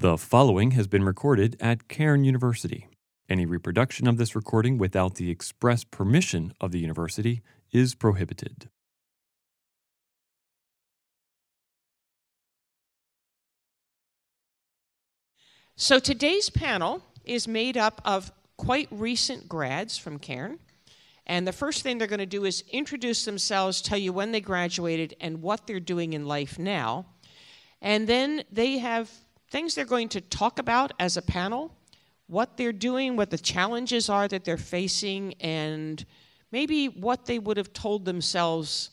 The following has been recorded at Cairn University. Any reproduction of this recording without the express permission of the university is prohibited. So today's panel is made up of quite recent grads from Cairn. And the first thing they're going to do is introduce themselves, tell you when they graduated and what they're doing in life now. And then they have things they're going to talk about as a panel, what they're doing, what the challenges are that they're facing, and maybe what they would have told themselves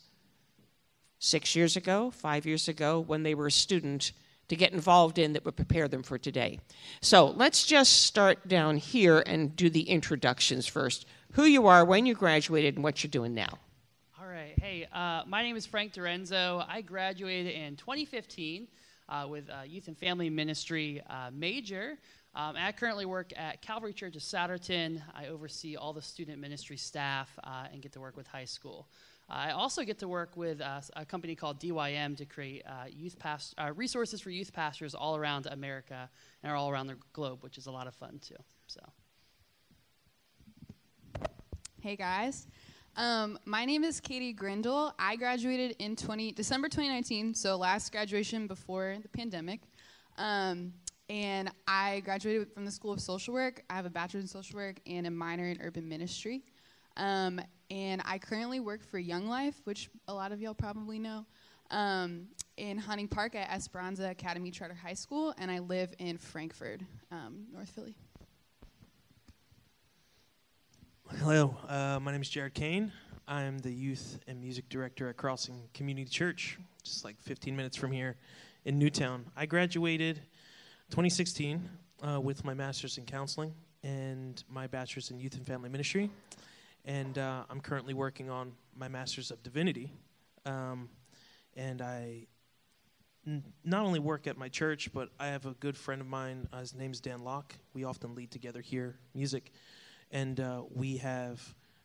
6 years ago, 5 years ago, when they were a student to get involved in that would prepare them for today. So let's just start down here and do the introductions first. Who you are, when you graduated, and what you're doing now. All right. Hey, my name is Frank Dorenzo. I graduated in 2015. With youth and family ministry major. I currently work at Calvary Church of Satterton. I oversee all the student ministry staff and get to work with high school. I also get to work with a company called DYM to create resources for youth pastors all around America and all around the globe, which is a lot of fun too. So, hey guys. My name is Katie Grindle. I graduated in December 2019, so last graduation before the pandemic. And I graduated from the School of Social Work. I have a bachelor's in social work and a minor in urban ministry. And I currently work for Young Life, which a lot of y'all probably know, in Hunting Park at Esperanza Academy Charter High School, and I live in Frankford, North Philly. Hello, my name is Jared Kane. I'm the youth and music director at Crossing Community Church, just like 15 minutes from here in Newtown. I graduated 2016 with my master's in counseling and my bachelor's in youth and family ministry. And I'm currently working on my master's of divinity. And I not only work at my church, but I have a good friend of mine. His name's Dan Locke. We often lead together here, music. And we have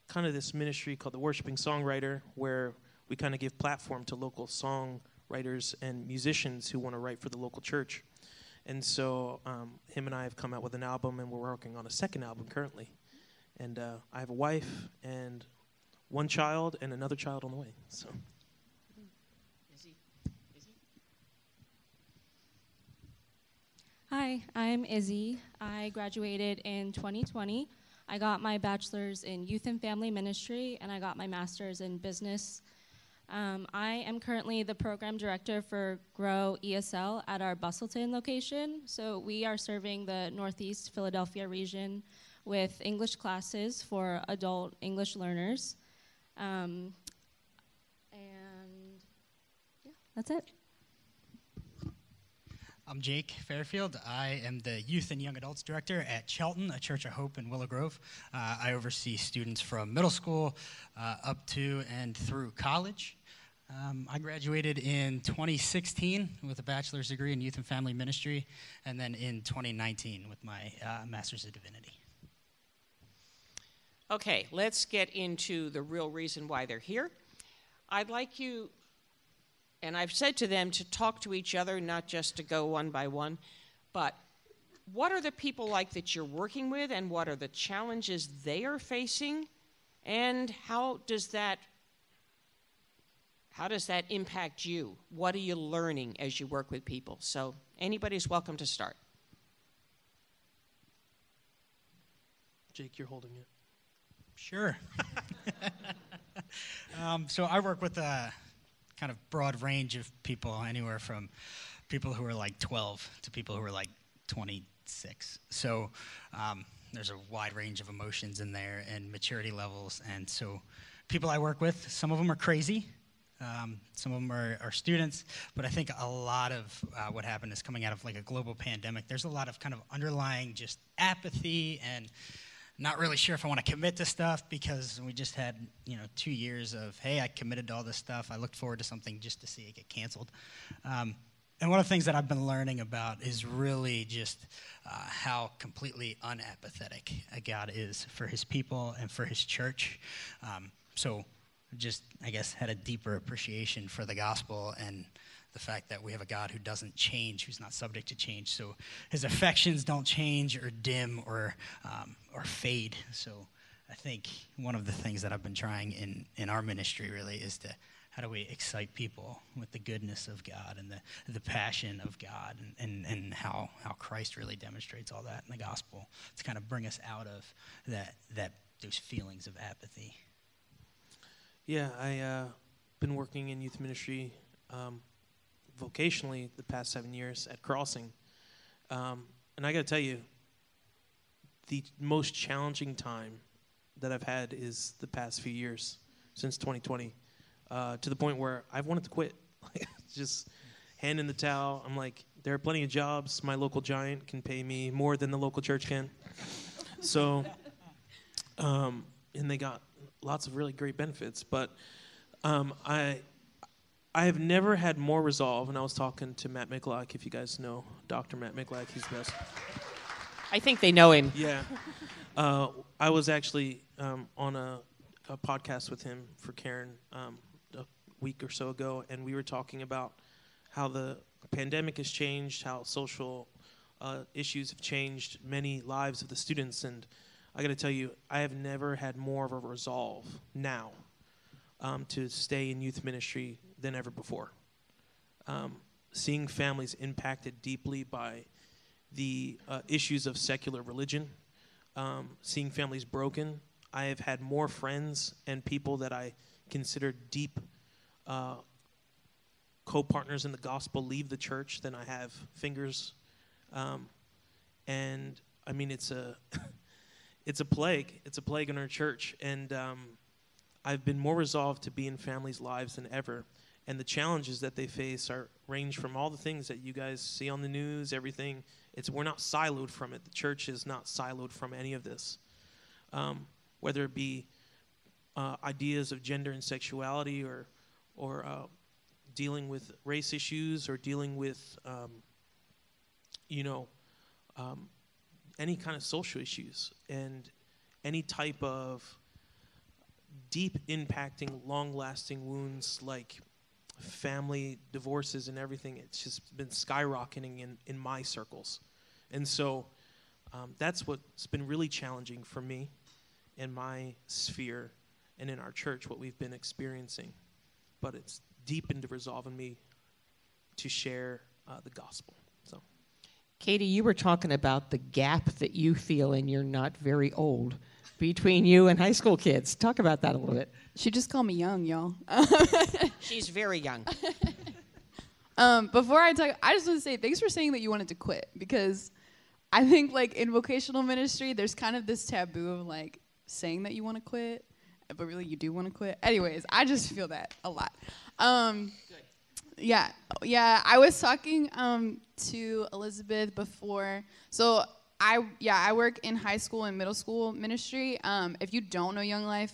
kind of this ministry called the Worshiping Songwriter, where we kind of give platform to local songwriters and musicians who want to write for the local church. And so him and I have come out with an album, and we're working on a second album currently. And I have a wife and one child and another child on the way. So. Izzy? Hi, I'm Izzy. I graduated in 2020. I got my bachelor's in youth and family ministry, and I got my master's in business. I am currently the program director for Grow ESL at our Bustleton location. So we are serving the Northeast Philadelphia region with English classes for adult English learners. That's it. I'm Jake Fairfield. I am the Youth and Young Adults Director at Chelton, a Church of Hope in Willow Grove. I oversee students from middle school up to and through college. I graduated in 2016 with a bachelor's degree in Youth and Family Ministry, and then in 2019 with my Master's of Divinity. Okay, let's get into the real reason why they're here. I'd like you... And I've said to them to talk to each other, not just to go one by one, but what are the people like that you're working with, and what are the challenges they are facing, and how does that impact you? What are you learning as you work with people? So anybody's welcome to start. Jake, you're holding it. Sure. So I work with kind of broad range of people, anywhere from people who are like 12 to people who are like 26. So there's a wide range of emotions in there and maturity levels. And so people I work with, some of them are crazy. Some of them are students. But I think a lot of what happened is coming out of like a global pandemic. There's a lot of kind of underlying just apathy and not really sure if I want to commit to stuff, because we just had 2 years of, hey, I committed to all this stuff. I looked forward to something just to see it get canceled. And one of the things that I've been learning about is really just how completely unapathetic God is for his people and for his church. So just, I guess, had a deeper appreciation for the gospel and the fact that we have a God who doesn't change, who's not subject to change. So his affections don't change or dim or fade. So I think one of the things that I've been trying in our ministry really is to, how do we excite people with the goodness of God and the passion of God and how Christ really demonstrates all that in the gospel to kind of bring us out of that those feelings of apathy. Yeah, I've been working in youth ministry vocationally the past 7 years at Crossing. And I got to tell you, the most challenging time that I've had is the past few years, since 2020. To the point where I've wanted to quit. Just hand in the towel. I'm like, there are plenty of jobs. My local giant can pay me more than the local church can. So, and they got lots of really great benefits. But I have never had more resolve. And I was talking to Matt McLaugh, if you guys know Dr. Matt McLaugh, he's the best. I think they know him. Yeah. I was actually on a podcast with him for Cairn week or so ago, and we were talking about how the pandemic has changed, how social issues have changed many lives of the students, and I gotta tell you, I have never had more of a resolve now to stay in youth ministry than ever before. Seeing families impacted deeply by the issues of secular religion, seeing families broken, I have had more friends and people that I consider deep co-partners in the gospel leave the church than I have fingers, and I mean it's a plague in our church, and I've been more resolved to be in families' lives than ever, and the challenges that they face range from all the things that you guys see on the news, everything. We're not siloed from it. The church is not siloed from any of this, whether it be ideas of gender and sexuality or dealing with race issues, or dealing with, any kind of social issues, and any type of deep impacting, long-lasting wounds like family divorces and everything. It's just been skyrocketing in my circles. And so that's what's been really challenging for me in my sphere and in our church, what we've been experiencing. But it's deepened the resolve in me to share the gospel. So, Katie, you were talking about the gap that you feel, and you're not very old, between you and high school kids. Talk about that a little bit. She just called me young, y'all. She's very young. Before I talk, I just want to say thanks for saying that you wanted to quit, because I think, like, in vocational ministry, there's kind of this taboo of, like, saying that you want to quit, but really you do want to quit. Anyways, I just feel that a lot. Yeah. I was talking to Elizabeth before. So I work in high school and middle school ministry. If you don't know Young Life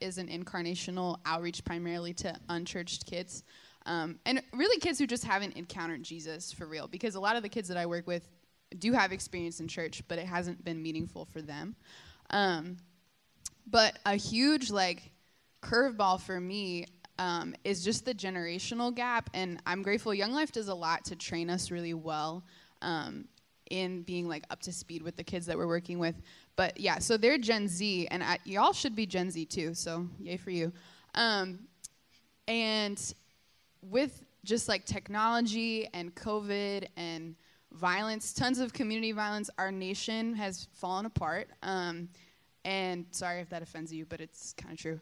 is an incarnational outreach primarily to unchurched kids, and really kids who just haven't encountered Jesus for real. Because a lot of the kids that I work with do have experience in church, but it hasn't been meaningful for them. But a huge, like, curveball for me is just the generational gap. And I'm grateful Young Life does a lot to train us really well in being, like, up to speed with the kids that we're working with. But, yeah, so they're Gen Z. And y'all should be Gen Z, too. So yay for you. And with just, like, technology and COVID and violence, tons of community violence, our nation has fallen apart. And sorry if that offends you, but it's kind of true.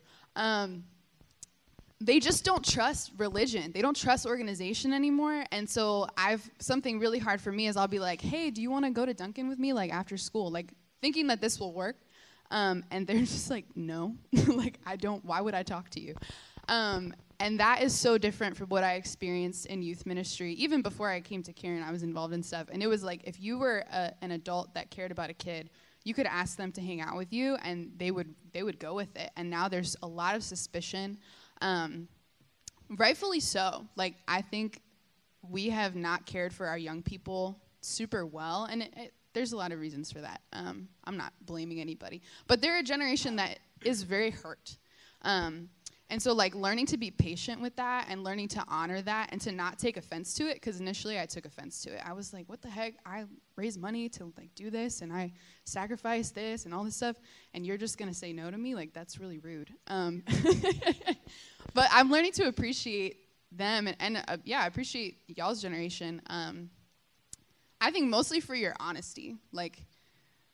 They just don't trust religion. They don't trust organization anymore. And so something really hard for me is I'll be like, hey, do you want to go to Duncan with me, like, after school? Like, thinking that this will work. And they're just like, no. Like, why would I talk to you? And that is so different from what I experienced in youth ministry. Even before I came to Cairn, I was involved in stuff. And it was like, if you were an adult that cared about a kid, you could ask them to hang out with you, and they would go with it. And now there's a lot of suspicion, rightfully so. Like, I think we have not cared for our young people super well, and there's a lot of reasons for that. I'm not blaming anybody. But they're a generation that is very hurt. And so, like, learning to be patient with that and learning to honor that and to not take offense to it, because initially I took offense to it. I was like, what the heck? I raise money to, like, do this, and I sacrifice this and all this stuff, and you're just going to say no to me? Like, that's really rude. But I'm learning to appreciate them and yeah, I appreciate y'all's generation. I think mostly for your honesty. Like,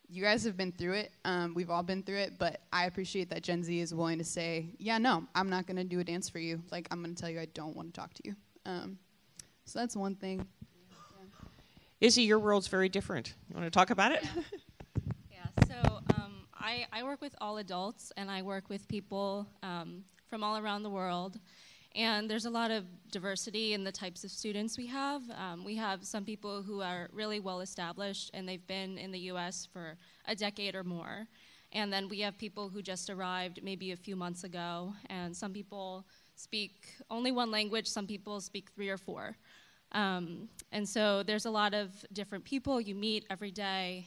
you guys have been through it. We've all been through it, but I appreciate that Gen Z is willing to say, yeah, no, I'm not going to do a dance for you. Like, I'm going to tell you I don't want to talk to you. So that's one thing. Yeah. Izzy, your world's very different. You want to talk about it? Yeah, so I work with all adults, and I work with people from all around the world. And there's a lot of diversity in the types of students we have. We have some people who are really well established, and they've been in the US for a decade or more. And then we have people who just arrived maybe a few months ago, and some people speak only one language, some people speak three or four. And so there's a lot of different people you meet every day,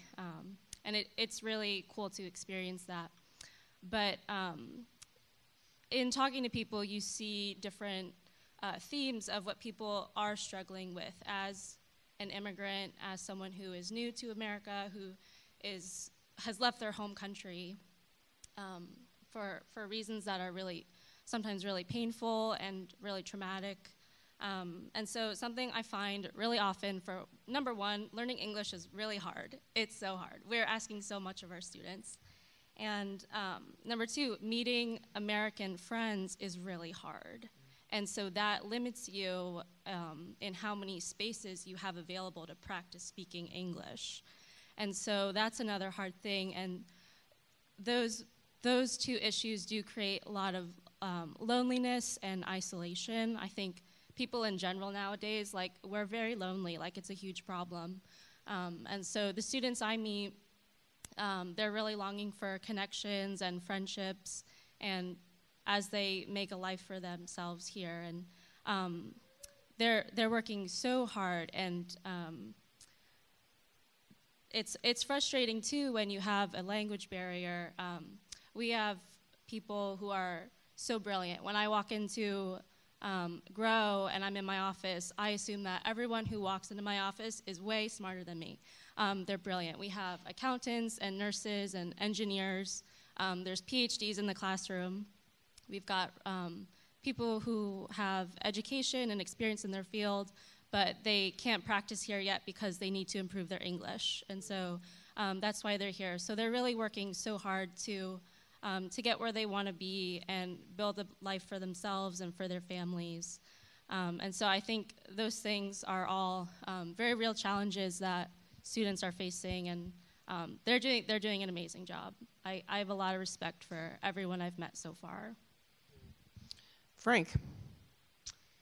and it's really cool to experience that. But in talking to people, you see different themes of what people are struggling with as an immigrant, as someone who is new to America, who has left their home country for reasons that are really, sometimes really painful and really traumatic. And so something I find really often for, number one, learning English is really hard. It's so hard. We're asking so much of our students. And number two, meeting American friends is really hard. And so that limits you in how many spaces you have available to practice speaking English. And so that's another hard thing. And those two issues do create a lot of loneliness and isolation. I think people in general nowadays, like, we're very lonely, like it's a huge problem. And so the students I meet, they're really longing for connections and friendships, and as they make a life for themselves here, and they're working so hard, and it's frustrating too when you have a language barrier. We have people who are so brilliant. When I walk into Grow and I'm in my office, I assume that everyone who walks into my office is way smarter than me. They're brilliant. We have accountants and nurses and engineers. There's PhDs in the classroom. We've got people who have education and experience in their field, but they can't practice here yet because they need to improve their English. And so that's why they're here. So they're really working so hard to get where they want to be and build a life for themselves and for their families. And so I think those things are all very real challenges that students are facing, and they're doing an amazing job. I have a lot of respect for everyone I've met so far. Frank.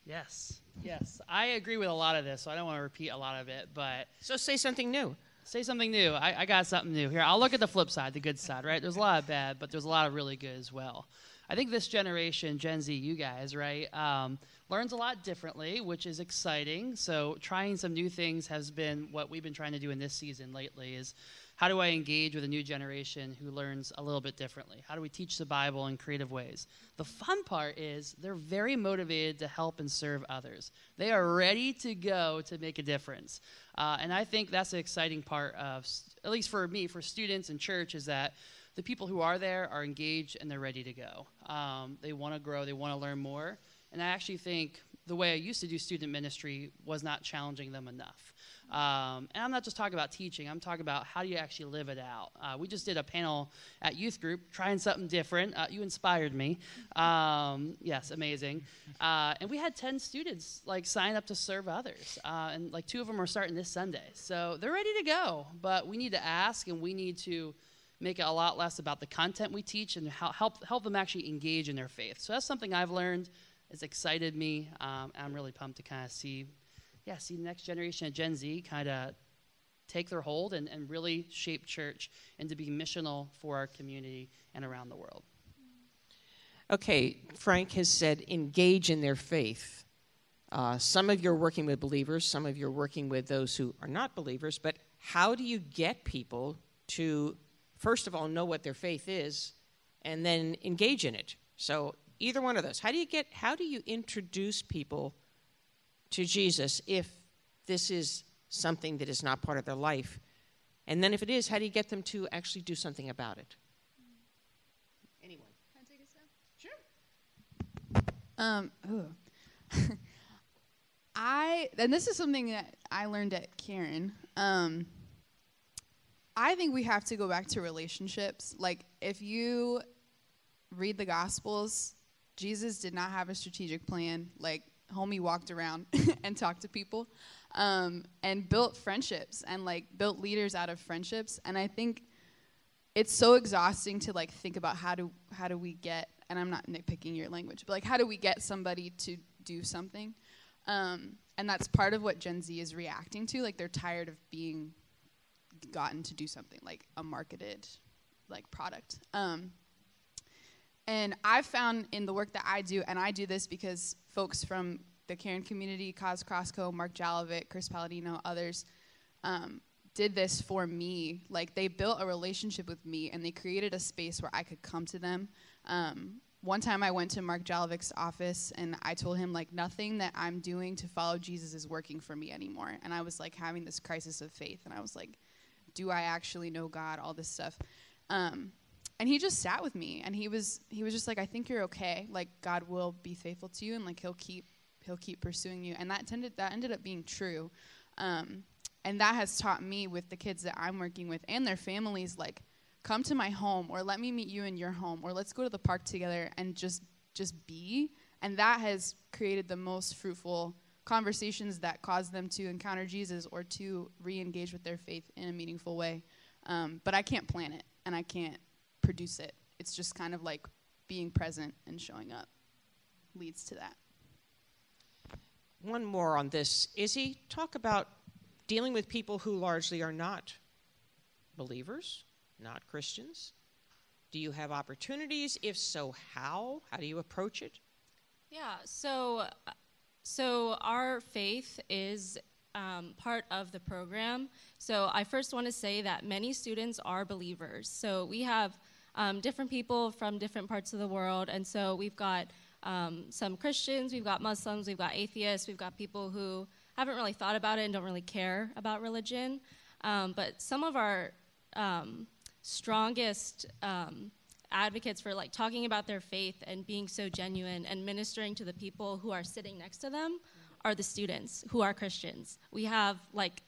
Yes. I agree with a lot of this, so I don't want to repeat a lot of it, but... So say something new. I got something new. Here, I'll look at the flip side, the good side, right? There's a lot of bad, but there's a lot of really good as well. I think this generation, Gen Z, you guys, right, learns a lot differently, which is exciting. So trying some new things has been what we've been trying to do in this season lately is how do I engage with a new generation who learns a little bit differently? How do we teach the Bible in creative ways? The fun part is they're very motivated to help and serve others. They are ready to go to make a difference. And I think that's the exciting part of, at least for me, for students and church, is that the people who are there are engaged and they're ready to go. They want to grow, they want to learn more. And I actually think the way I used to do student ministry was not challenging them enough. And I'm not just talking about teaching, I'm talking about how do you actually live it out. We just did a panel at youth group, trying something different. You inspired me. Yes, amazing. And we had 10 students like sign up to serve others. And like two of them are starting this Sunday. So they're ready to go, but we need to ask and we need to make it a lot less about the content we teach and help them actually engage in their faith. So that's something I've learned. It's excited me. I'm really pumped to kind of see the next generation of Gen Z kind of take their hold and really shape church and to be missional for our community and around the world. Okay, Frank has said engage in their faith. Some of you are working with believers, some of you are working with those who are not believers, but how do you get people to, first of all, know what their faith is, and then engage in it? So Either one of those. How do you introduce people to Jesus if this is something that is not part of their life? And then if it is, how do you get them to actually do something about it? Anyone? Can I take a stab? Sure. And this is something that I learned at Cairn. I think we have to go back to relationships. Like, if you read the Gospels, Jesus did not have a strategic plan. Like, homie walked around and talked to people and built friendships and, like, built leaders out of friendships. And I think it's so exhausting to, like, think about how do we get, and I'm not nitpicking your language, but, like, how do we get somebody to do something? And that's part of what Gen Z is reacting to. Like, they're tired of being gotten to do something, like a marketed, like, product. And I've found in the work that I do, and I do this because folks from the Cairn community, Cause Crossco, Mark Jalovick, Chris Palladino, others, did this for me. Like, they built a relationship with me, and they created a space where I could come to them. One time I went to Mark Jalovick's office, and I told him, like, nothing that I'm doing to follow Jesus is working for me anymore. And I was, like, having this crisis of faith, and I was like, do I actually know God, all this stuff. And he just sat with me, and he was just like, I think you're okay. Like, God will be faithful to you, and, like, he'll keep pursuing you. And that ended up being true. And that has taught me with the kids that I'm working with and their families, like, come to my home, or let me meet you in your home, or let's go to the park together and just be. And that has created the most fruitful conversations that cause them to encounter Jesus or to re-engage with their faith in a meaningful way. But I can't plan it, and I can't produce it. It's just kind of like being present and showing up leads to that. One more on this. Izzy, talk about dealing with people who largely are not believers, not Christians. Do you have opportunities? If so, how? How do you approach it? Yeah, So our faith is part of the program. So I first want to say that many students are believers. So we have different people from different parts of the world. And so we've got some Christians, we've got Muslims, we've got atheists, we've got people who haven't really thought about it and don't really care about religion. But some of our strongest advocates for, like, talking about their faith and being so genuine and ministering to the people who are sitting next to them are the students who are Christians. We have, like,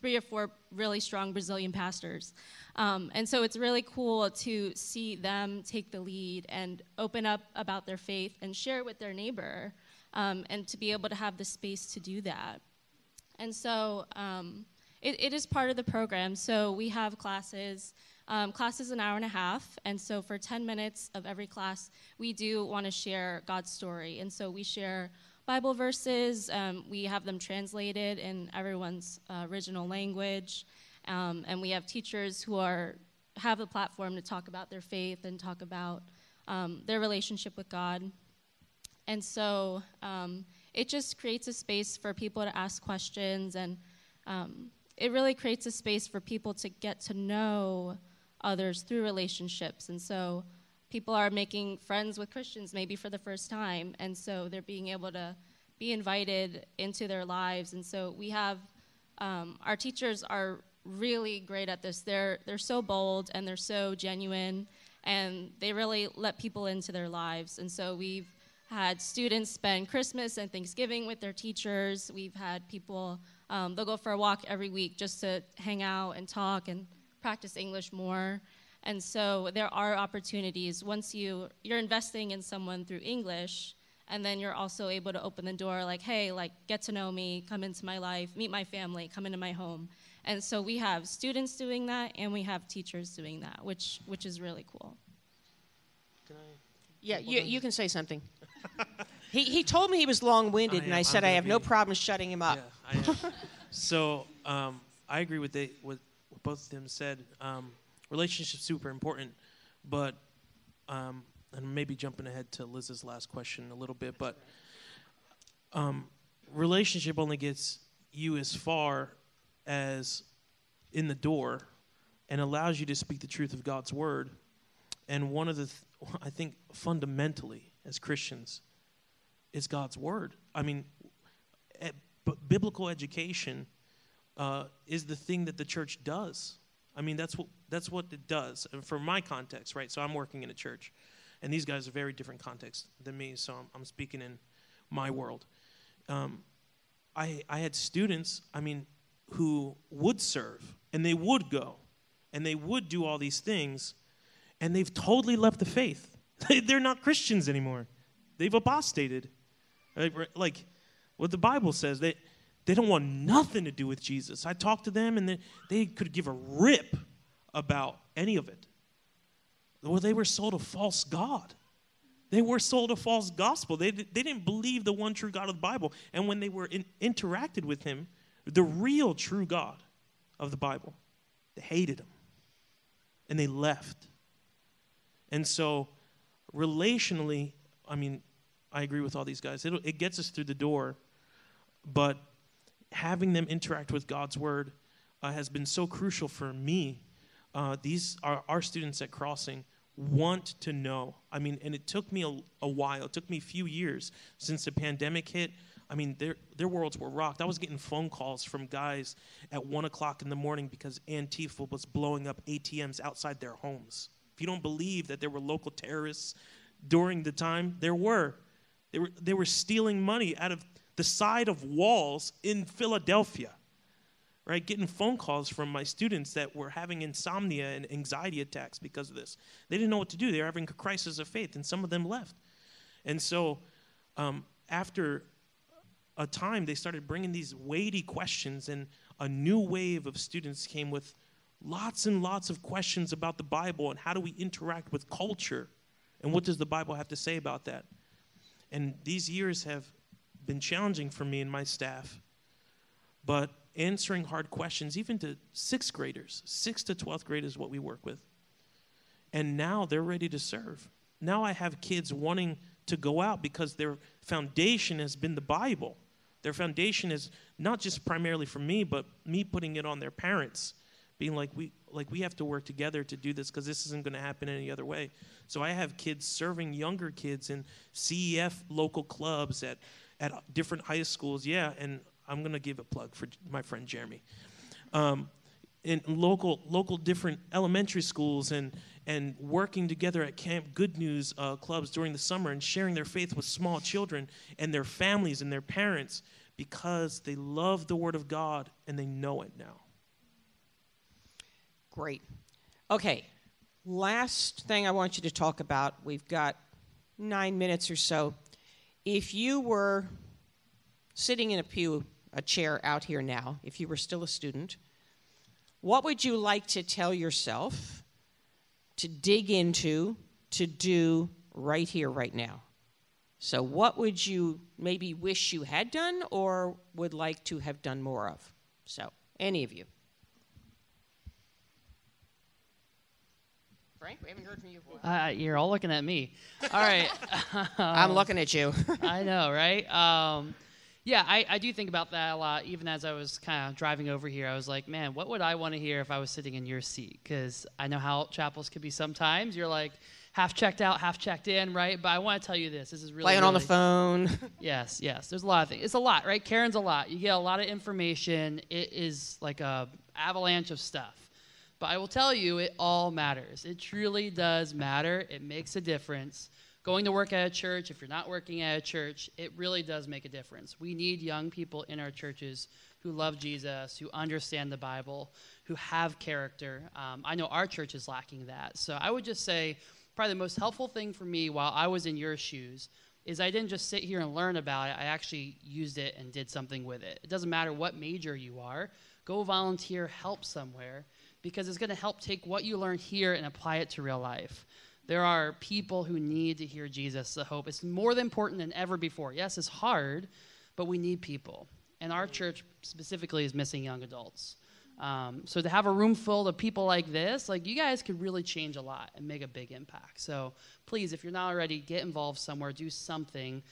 3 or 4 really strong Brazilian pastors. And so it's really cool to see them take the lead and open up about their faith and share it with their neighbor, and to be able to have the space to do that. And so it is part of the program. So we have classes. Class is an hour and a half, and so for 10 minutes of every class, we do want to share God's story. And so we share Bible verses, we have them translated in everyone's original language, and we have teachers who have a platform to talk about their faith and talk about their relationship with God. And so it just creates a space for people to ask questions, and it really creates a space for people to get to know others through relationships. And so people are making friends with Christians maybe for the first time, and so they're being able to be invited into their lives. And so we have our teachers are really great at this. They're so bold, and they're so genuine, and they really let people into their lives. And so we've had students spend Christmas and Thanksgiving with their teachers. We've had people, they'll go for a walk every week just to hang out and talk and practice English more. And so there are opportunities. Once you're investing in someone through English, and then you're also able to open the door, like, hey, like, get to know me, come into my life, meet my family, come into my home. And so we have students doing that, and we have teachers doing that, which is really cool. Can I? Yeah, you can say something. He told me he was long-winded, and I said I have no problem shutting him up. Yeah, I am. So I agree with what both of them said. Relationships super important, but and maybe jumping ahead to Liz's last question a little bit, but relationship only gets you as far as in the door and allows you to speak the truth of God's word. And one of the I think fundamentally as Christians is God's word. I mean, biblical education is the thing that the church does. I mean, that's what it does. And for my context, right? So I'm working in a church, and these guys are very different contexts than me. So I'm speaking in my world. I had students, I mean, who would serve, and they would go, and they would do all these things, and they've totally left the faith. They're not Christians anymore. They've apostated. Like what the Bible says, that they don't want nothing to do with Jesus. I talked to them, and they could give a rip about any of it. Well, they were sold a false god. They were sold a false gospel. They didn't believe the one true God of the Bible. And when they were interacted with him, the real true God of the Bible, they hated him, and they left. And so relationally, I mean, I agree with all these guys. It gets us through the door, but having them interact with God's word has been so crucial for me. These are our students at Crossing want to know. I mean, and it took me a while. It took me a few years since the pandemic hit. I mean, their worlds were rocked. I was getting phone calls from guys at 1 o'clock in the morning because Antifa was blowing up ATMs outside their homes. If you don't believe that there were local terrorists during the time, there were. They were stealing money out of the side of walls in Philadelphia, right? Getting phone calls from my students that were having insomnia and anxiety attacks because of this. They didn't know what to do. They were having a crisis of faith, and some of them left. And so after a time, they started bringing these weighty questions, and a new wave of students came with lots and lots of questions about the Bible and how do we interact with culture, and what does the Bible have to say about that? And these years have been challenging for me and my staff, but answering hard questions, even to 6th to 12th grade is what we work with. And now they're ready to serve. Now I have kids wanting to go out because their foundation has been the Bible. Their foundation is not just primarily for me, but me putting it on their parents, being like, we have to work together to do this because this isn't going to happen any other way. So I have kids serving younger kids in CEF local clubs at different high schools. Yeah, and I'm going to give a plug for my friend Jeremy. In local different elementary schools and working together at Camp Good News clubs during the summer and sharing their faith with small children and their families and their parents because they love the Word of God and they know it now. Great. Okay, last thing I want you to talk about. We've got 9 minutes or so. If you were sitting in a chair out here now, if you were still a student, what would you like to tell yourself to dig into, to do right here, right now? So what would you maybe wish you had done or would like to have done more of? So any of you. Frank, we haven't heard from you before. You're all looking at me. All right. I'm looking at you. I know, right? I do think about that a lot. Even as I was kind of driving over here, I was like, man, what would I want to hear if I was sitting in your seat? Because I know how chapels could be sometimes. You're like half checked out, half checked in, right? But I want to tell you this. This is really playing on the phone. Yes. There's a lot of things. It's a lot, right? Karen's a lot. You get a lot of information. It is like a avalanche of stuff. But I will tell you, it all matters. It truly does matter. It makes a difference. Going to work at a church, if you're not working at a church, it really does make a difference. We need young people in our churches who love Jesus, who understand the Bible, who have character. I know our church is lacking that. So I would just say probably the most helpful thing for me while I was in your shoes is I didn't just sit here and learn about it. I actually used it and did something with it. It doesn't matter what major you are. Go volunteer, help somewhere, because it's going to help take what you learn here and apply it to real life. There are people who need to hear Jesus, the hope. It's more important than ever before. Yes, it's hard, but we need people. And our church specifically is missing young adults. So to have a room full of people like this, like you guys could really change a lot and make a big impact. So please, if you're not already, get involved somewhere, do something.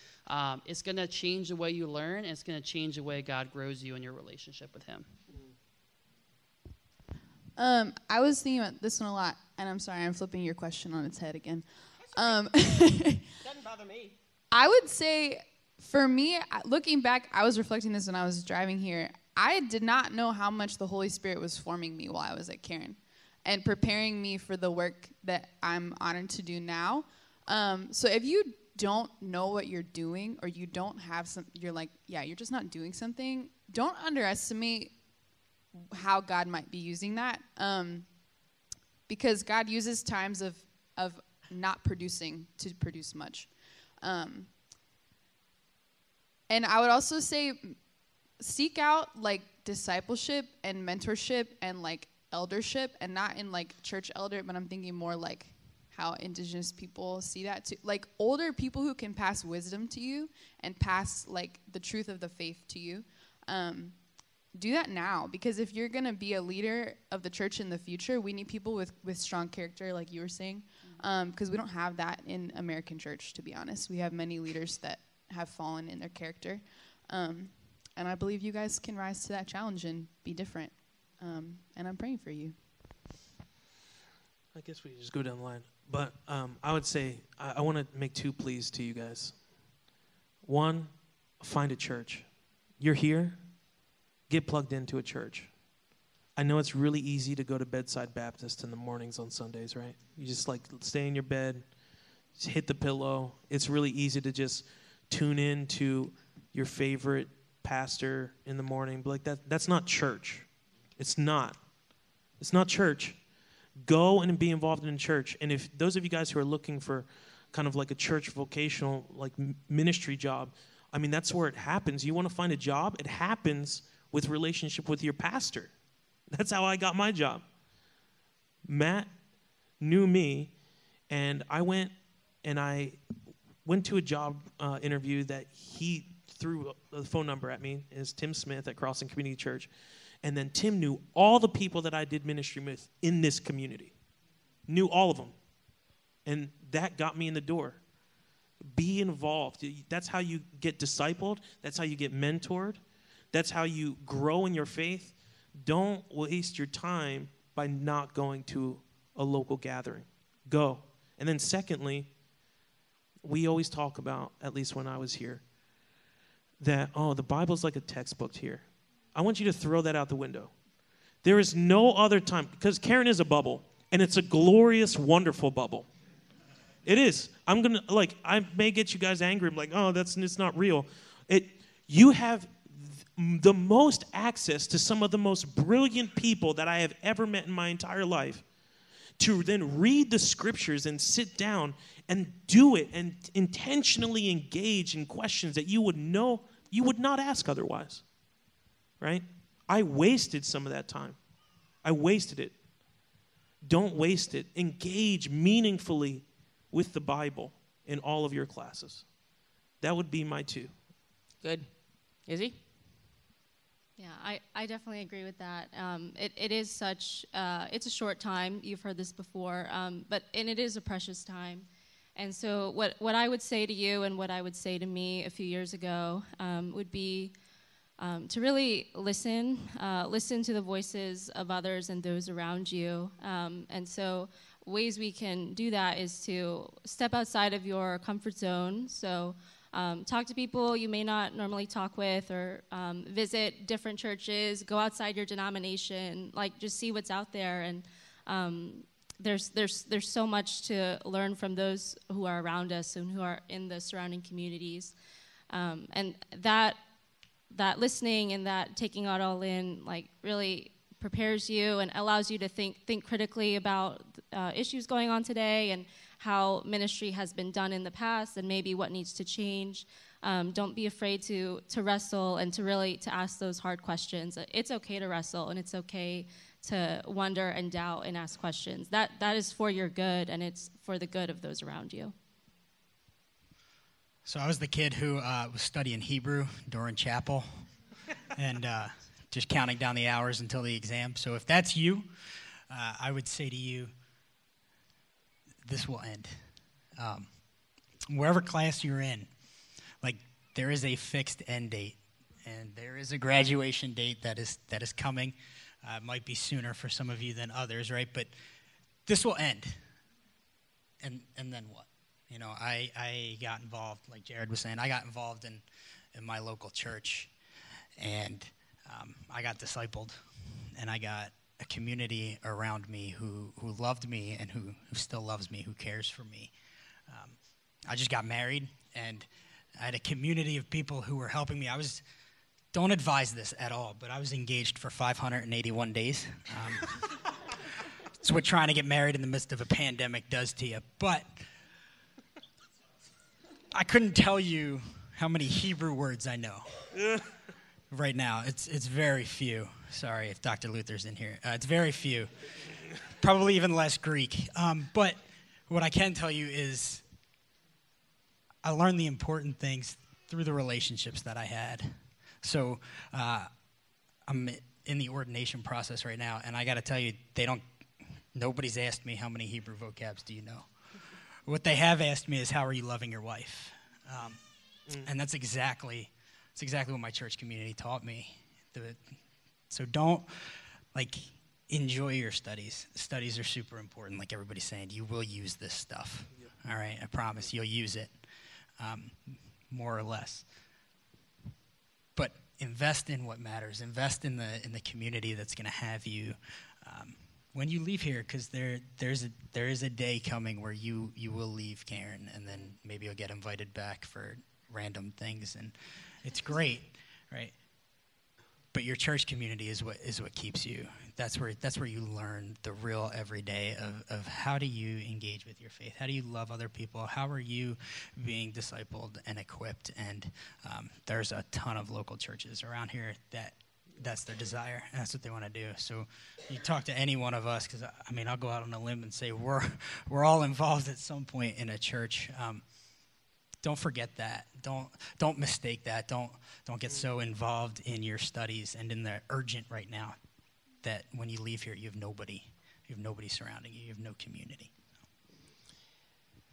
It's going to change the way you learn, and it's going to change the way God grows you in your relationship with him. I was thinking about this one a lot, and I'm sorry, I'm flipping your question on its head again. Doesn't bother me. I would say, for me, looking back, I was reflecting this when I was driving here. I did not know how much the Holy Spirit was forming me while I was at Cairn and preparing me for the work that I'm honored to do now. So if you don't know what you're doing, or you don't have some, you're like, yeah, you're just not doing something, don't underestimate how God might be using that. Because God uses times of not producing to produce much. And I would also say, seek out, like, discipleship and mentorship and, like, eldership, and not in, like, church elder, but I'm thinking more, like, how indigenous people see that too. Like, older people who can pass wisdom to you and pass, like, the truth of the faith to you. Do that now, because if you're going to be a leader of the church in the future, we need people with strong character, like you were saying, because we don't have that in American church, to be honest. We have many leaders that have fallen in their character. And I believe you guys can rise to that challenge and be different. And I'm praying for you. I guess we just go down the line. But I would say I want to make two pleas to you guys. One, find a church. You're here. Get plugged into a church. I know it's really easy to go to Bedside Baptist in the mornings on Sundays, right? You just, like, stay in your bed, just hit the pillow. It's really easy to just tune in to your favorite pastor in the morning. But, like, that's not church. It's not. It's not church. Go and be involved in church. And if those of you guys who are looking for kind of like a church vocational, like, ministry job, I mean, that's where it happens. You want to find a job? It happens with relationship with your pastor. That's how I got my job. Matt knew me, and I went to a job interview that he threw a phone number at me. It's Tim Smith at Crossing Community Church. And then Tim knew all the people that I did ministry with in this community. Knew all of them. And that got me in the door. Be involved. That's how you get discipled. That's how you get mentored. That's how you grow in your faith. Don't waste your time by not going to a local gathering. Go. And then secondly, we always talk about, at least when I was here, that, oh, the Bible's like a textbook here. I want you to throw that out the window. There is no other time, because Cairn is a bubble, and it's a glorious, wonderful bubble. It is. I'm going to, like, I may get you guys angry. I'm like, oh, it's not real. You have the most access to some of the most brilliant people that I have ever met in my entire life, to then read the scriptures and sit down and do it and intentionally engage in questions that you would not ask otherwise, right? I wasted some of that time. I wasted it. Don't waste it. Engage meaningfully with the Bible in all of your classes. That would be my two. Good. Izzy? Yeah, I definitely agree with that. It is such, it's a short time. You've heard this before, but it is a precious time. And so what I would say to you and what I would say to me a few years ago would be to really listen to the voices of others and those around you. And so ways we can do that is to step outside of your comfort zone. So talk to people you may not normally talk with, or visit different churches, go outside your denomination, like, just see what's out there. And there's so much to learn from those who are around us and who are in the surrounding communities. And that listening and that taking it all in, like, really prepares you and allows you to think critically about issues going on today and how ministry has been done in the past and maybe what needs to change. Don't be afraid to wrestle and to ask those hard questions. It's okay to wrestle, and it's okay to wonder and doubt and ask questions. That is for your good, and it's for the good of those around you. So I was the kid who was studying Hebrew during chapel and just counting down the hours until the exam. So if that's you, I would say to you, this will end. Wherever class you're in, like, there is a fixed end date, and there is a graduation date that is coming. It might be sooner for some of you than others, right? But this will end, and then what? You know, I got involved, like Jared was saying, I got involved in my local church, and I got discipled, and I got a community around me who loved me and who still loves me, who cares for me. I just got married, and I had a community of people who were helping me. I was, don't advise this at all, but I was engaged for 581 days. It's what trying to get married in the midst of a pandemic does to you. But I couldn't tell you how many Hebrew words I know right now. It's very few. Sorry if Dr. Luther's in here. It's very few. Probably even less Greek. But what I can tell you is I learned the important things through the relationships that I had. So I'm in the ordination process right now, and I got to tell you, nobody's asked me how many Hebrew vocabs do you know. What they have asked me is, how are you loving your wife? And that's exactly what my church community taught me. So don't, enjoy your studies. Studies are super important, like everybody's saying. You will use this stuff. Yep. All right, I promise you'll use it, more or less. But invest in what matters. Invest in the community that's going to have you when you leave here, because there is a day coming where you will leave Cairn, and then maybe you'll get invited back for random things, and it's great, right? But your church community is what keeps you. That's where you learn the real everyday of how do you engage with your faith, how do you love other people, how are you being discipled and equipped, and there's a ton of local churches around here that's their desire, and that's what they want to do. So you talk to any one of us, because, I'll go out on a limb and say we're all involved at some point in a church. Don't forget that. Don't mistake that. Don't get so involved in your studies and in the urgent right now that when you leave here, you have nobody. You have nobody surrounding you. You have no community.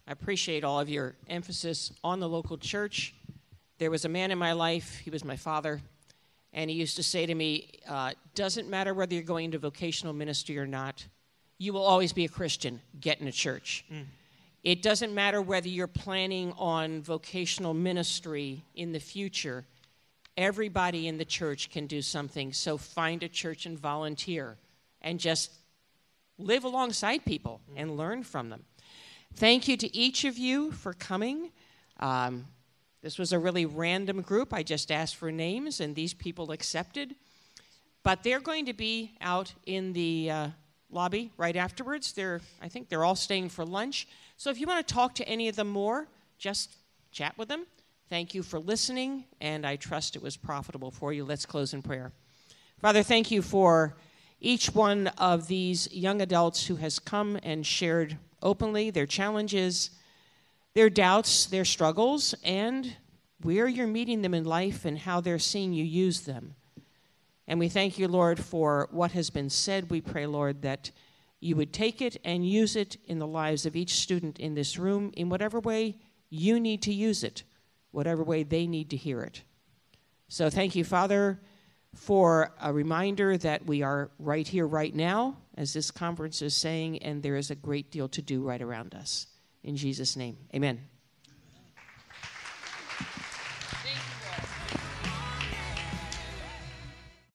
I appreciate all of your emphasis on the local church. There was a man in my life. He was my father. And he used to say to me, doesn't matter whether you're going into vocational ministry or not, you will always be a Christian. Get in a church. Mm. It doesn't matter whether you're planning on vocational ministry in the future. Everybody in the church can do something. So find a church and volunteer and just live alongside people and learn from them. Thank you to each of you for coming. This was a really random group. I just asked for names, and these people accepted. But they're going to be out in the lobby right afterwards. I think they're all staying for lunch. So if you want to talk to any of them more, just chat with them. Thank you for listening, and I trust it was profitable for you. Let's close in prayer. Father, thank you for each one of these young adults who has come and shared openly their challenges, their doubts, their struggles, and where you're meeting them in life and how they're seeing you use them. And we thank you, Lord, for what has been said. We pray, Lord, that you would take it and use it in the lives of each student in this room in whatever way you need to use it, whatever way they need to hear it. So thank you, Father, for a reminder that we are right here, right now, as this conference is saying, and there is a great deal to do right around us. In Jesus' name, amen.